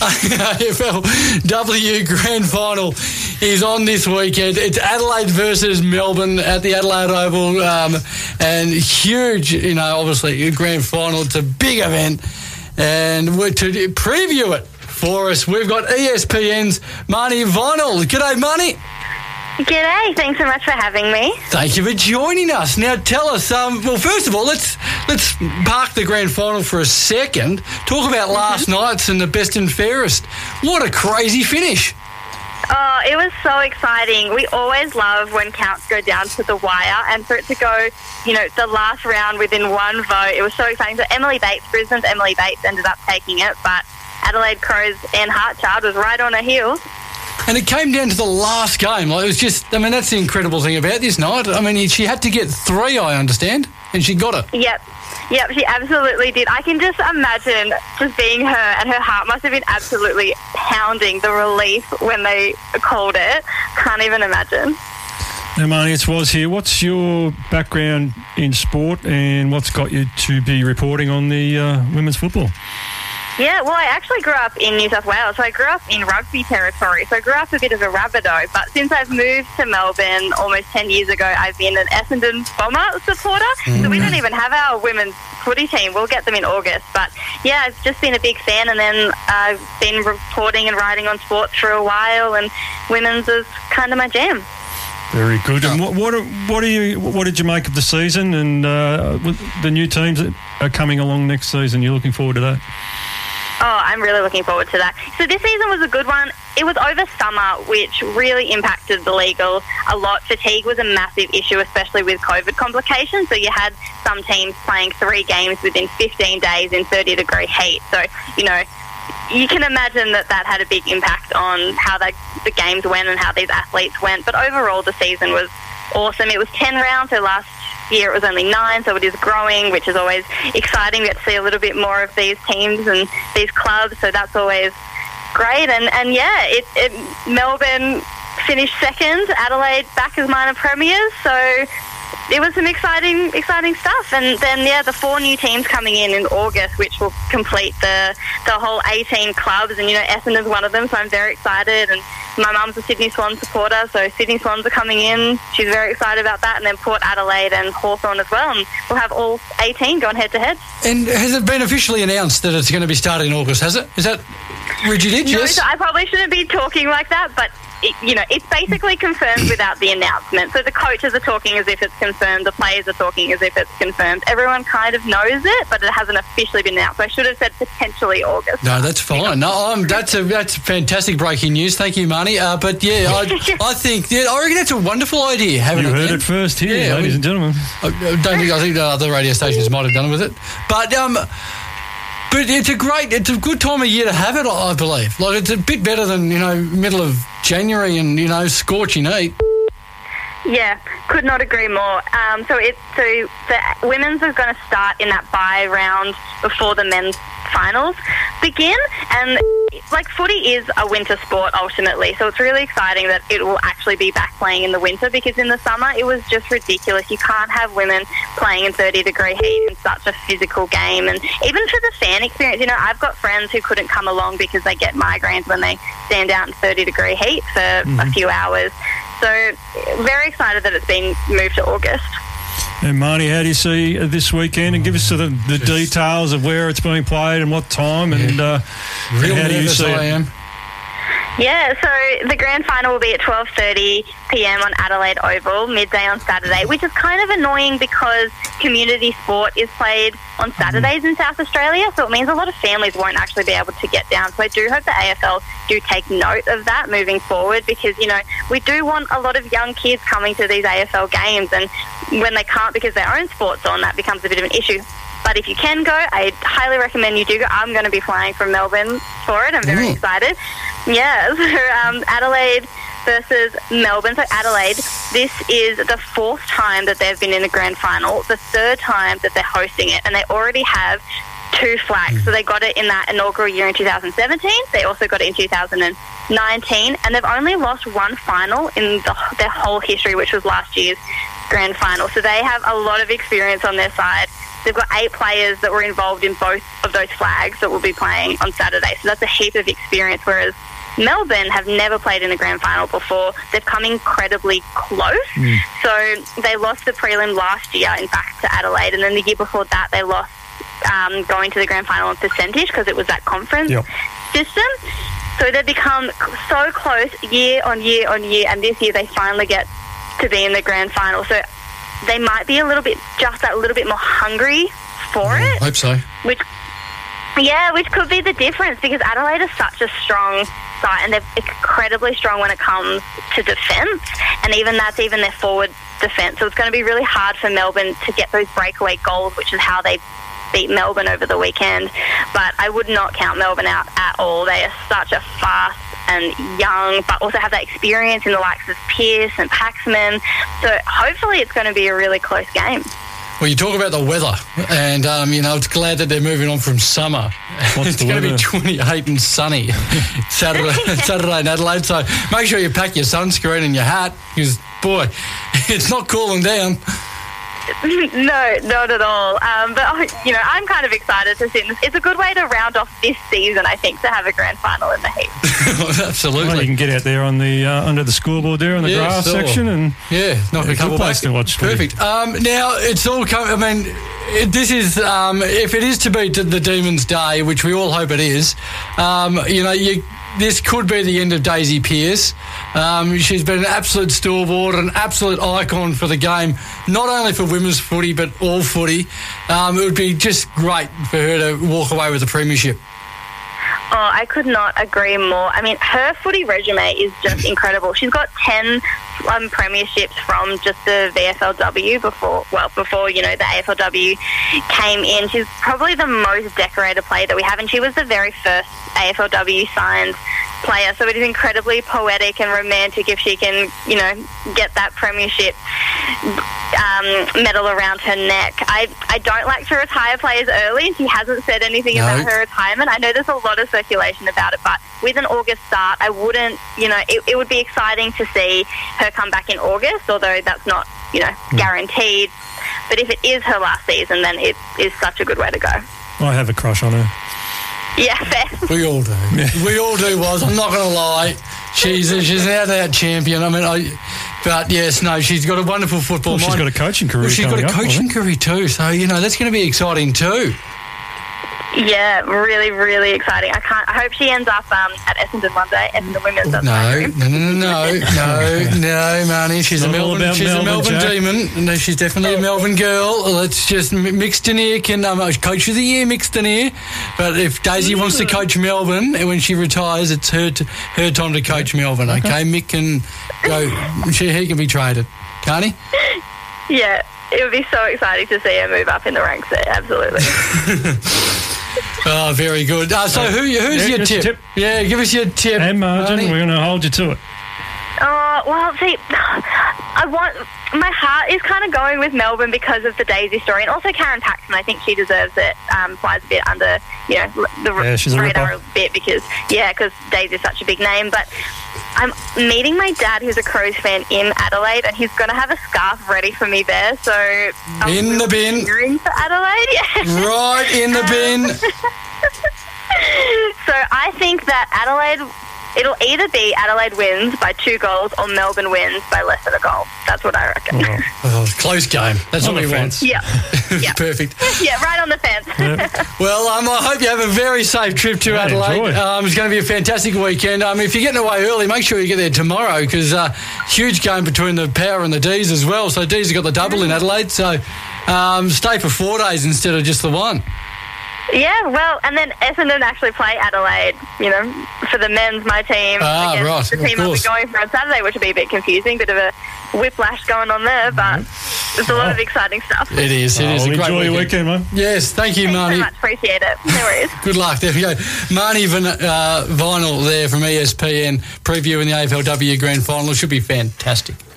AFLW Grand Final is on this weekend. It's Adelaide versus Melbourne at the Adelaide Oval, and huge, you know, obviously a Grand Final. It's a big event, and we're to preview it for us, we've got ESPN's Marnie Vinall. G'day, Marnie. G'day, thanks so much for having me. Thank you for joining us. Now tell us, well, first of all, let's park the Grand Final for a second. Talk about last night's and the best and fairest. What a crazy finish. Oh, it was so exciting. We always love when counts go down to the wire, and for it to go, you know, the last round within one vote, it was so exciting. So Brisbane's Emily Bates ended up taking it, but Adelaide Crow's Anne Hartchild was right on her heels. And it came down to the last game. Like, it was just, I mean, that's the incredible thing about this night. I mean, she had to get three, I understand, and she got it. Yep, she absolutely did. I can just imagine just being her, and her heart must have been absolutely pounding, the relief when they called it. Can't even imagine. Now, Marnie, it's Woz here. What's your background in sport, and what's got you to be reporting on the women's football? Yeah, well, I actually grew up in New South Wales, so I grew up in rugby territory, so I grew up a bit of a Rabbitoh, but since I've moved to Melbourne almost 10 years ago, I've been an Essendon Bomber supporter, so we don't even have our women's footy team. We'll get them in August, but yeah, I've just been a big fan, and then I've been reporting and writing on sports for a while, and women's is kind of my jam. Very good. And what did you make of the season, and the new teams that are coming along next season? You're looking forward to that? Oh, I'm really looking forward to that. So this season was a good one. It was over summer, which really impacted the legals a lot. Fatigue was a massive issue, especially with COVID complications. So you had some teams playing 3 games within 15 days in 30-degree heat. So, you know, you can imagine that had a big impact on how the games went and how these athletes went. But overall, the season was awesome. It was 10 rounds, so last year it was only 9, so it is growing, which is always exciting. We get to see a little bit more of these teams and these clubs, so that's always great. And yeah, Melbourne finished second, Adelaide back as minor premiers, so it was some exciting stuff. And then, yeah, the 4 new teams coming in August, which will complete the whole 18 clubs, and, you know, Essendon's one of them, so I'm very excited. And my mum's a Sydney Swans supporter, so Sydney Swans are coming in. She's very excited about that. And then Port Adelaide and Hawthorn as well. And we'll have all 18 going head-to-head. And has it been officially announced that it's going to be started in August, has it? Is that rigid? No, so I probably shouldn't be talking like that, but, you know, it's basically confirmed without the announcement. So the coaches are talking as if it's confirmed. The players are talking as if it's confirmed. Everyone kind of knows it, but it hasn't officially been announced. So I should have said potentially August. No, that's fine. No, that's fantastic breaking news. Thank you, Marnie. But yeah, I think I reckon that's a wonderful idea. You heard it first here, yeah, ladies and gentlemen. I think the other radio stations might have done with it, but. But it's a good time of year to have it, I believe. Like, it's a bit better than, you know, middle of January and, you know, scorching heat. Yeah, could not agree more. So the women's is going to start in that bye round before the men's finals begin, and like, footy is a winter sport ultimately, so it's really exciting that it will actually be back playing in the winter, because in the summer it was just ridiculous. You can't have women playing in 30-degree heat in such a physical game. And even for the fan experience, you know, I've got friends who couldn't come along because they get migraines when they stand out in 30-degree heat for a few hours. So very excited that it's been moved to August. And Marnie, how do you see this weekend? And give us sort of the details of where it's being played and what time, and how do you see it? Yeah, so the grand final will be at 12:30pm on Adelaide Oval, midday on Saturday, which is kind of annoying because community sport is played on Saturdays in South Australia, so it means a lot of families won't actually be able to get down. So I do hope the AFL do take note of that moving forward, because, you know, we do want a lot of young kids coming to these AFL games, and when they can't because their own sport's on, that becomes a bit of an issue. But if you can go, I highly recommend you do go. I'm going to be flying from Melbourne for it. I'm very excited. Yeah, so Adelaide versus Melbourne. So Adelaide, this is the 4th time that they've been in the grand final, the 3rd time that they're hosting it, and they already have 2 flags. So they got it in that inaugural year in 2017. They also got it in 2019, and they've only lost 1 final in their whole history, which was last year's grand final. So they have a lot of experience on their side. They've got 8 players that were involved in both of those flags that will be playing on Saturday. So that's a heap of experience, whereas Melbourne have never played in the grand final before. They've come incredibly close. So they lost the prelim last year, in fact, to Adelaide, and then the year before that they lost going to the grand final in percentage because it was that conference system. So they've become so close year on year on year, and this year they finally get to be in the grand final. So they might be a little bit, just that little bit more hungry for it. I hope so. Which could be the difference, because Adelaide is such a strong site and they're incredibly strong when it comes to defence, and even that's even their forward defence. So it's going to be really hard for Melbourne to get those breakaway goals, which is how they beat Melbourne over the weekend. But I would not count Melbourne out at all. They are such a fast and young, but also have that experience in the likes of Pierce and Paxman. So hopefully it's going to be a really close game. Well, you talk about the weather, and it's glad that they're moving on from summer. It's going to be 28 and sunny Saturday in Adelaide. So make sure you pack your sunscreen and your hat, because boy, it's not cooling down. No, not at all. But I'm kind of excited to see. It's a good way to round off this season, I think, to have a grand final in the heat. Absolutely. Well, you can get out there on the under the scoreboard there on the grass section, and knock a couple of plays to watch. Perfect. Now it's all coming. I mean, this is if it is to be the Demons' day, which we all hope it is. This could be the end of Daisy Pearce. She's been an absolute stalwart, an absolute icon for the game, not only for women's footy but all footy. It would be just great for her to walk away with the premiership. Oh, I could not agree more. I mean, her footy resume is just incredible. She's got 10 premierships from just the VFLW before the AFLW came in. She's probably the most decorated player that we have, and she was the very first AFLW signed player. So it is incredibly poetic and romantic if she can, get that premiership medal around her neck. I don't like to retire players early, and she hasn't said anything about her retirement. I know there's a lot of circulation about it, but with an August start, I wouldn't, it would be exciting to see her come back in August, although that's not, guaranteed. But if it is her last season, then it is such a good way to go. I have a crush on her. Yeah, fair. We all do. Yeah. We all do, Woz. I'm not going to lie. She's an out-and-out champion. She's got a wonderful football mind. She's got a coaching career. Well, she's got a coaching career too. So, that's going to be exciting too. Yeah, really, really exciting. I hope she ends up at Essendon one day, Essendon Women's. No, Marnie. She's a Melbourne demon. No, she's definitely a Melbourne girl. Let's just mixed in here. Can coach of the year mixed in here. But if Daisy wants to coach Melbourne, and when she retires, it's her time to coach Melbourne. Okay, Mick can go. He can be traded, can't he? Yeah, it would be so exciting to see her move up in the ranks there. Absolutely. Oh, very good. So who's your tip? Yeah, give us your tip. And margin, Marnie. We're going to hold you to it. My heart is kind of going with Melbourne because of the Daisy story, and also Karen Paxton. I think she deserves it. Flies a bit under, the radar a bit because Daisy's such a big name. But I'm meeting my dad, who's a Crows fan, in Adelaide, and he's going to have a scarf ready for me there. So I'm in the bin. For Adelaide, yeah. Right in the bin. So I think that Adelaide. It'll either be Adelaide wins by 2 goals or Melbourne wins by less than a goal. That's what I reckon. Close game. That's what we want. Yeah. Perfect. Yeah, right on the fence. Yep. Well, I hope you have a very safe trip to Adelaide. It's going to be a fantastic weekend. If you're getting away early, make sure you get there tomorrow, because huge game between the Power and the D's as well. So D's have got the double in Adelaide. So stay for 4 days instead of just the one. Yeah, well, and then Essendon actually play Adelaide, for the men's, my team. The team I'll be going for on Saturday, which will be a bit confusing, bit of a whiplash going on there, but there's a lot of exciting stuff. It is. It is a great enjoy your weekend, man. Yes, thank you, Marnie. Thank you so much. Appreciate it. No worries. Good luck. There we go. Marnie Vinall there from ESPN previewing the AFLW Grand Final. Should be fantastic.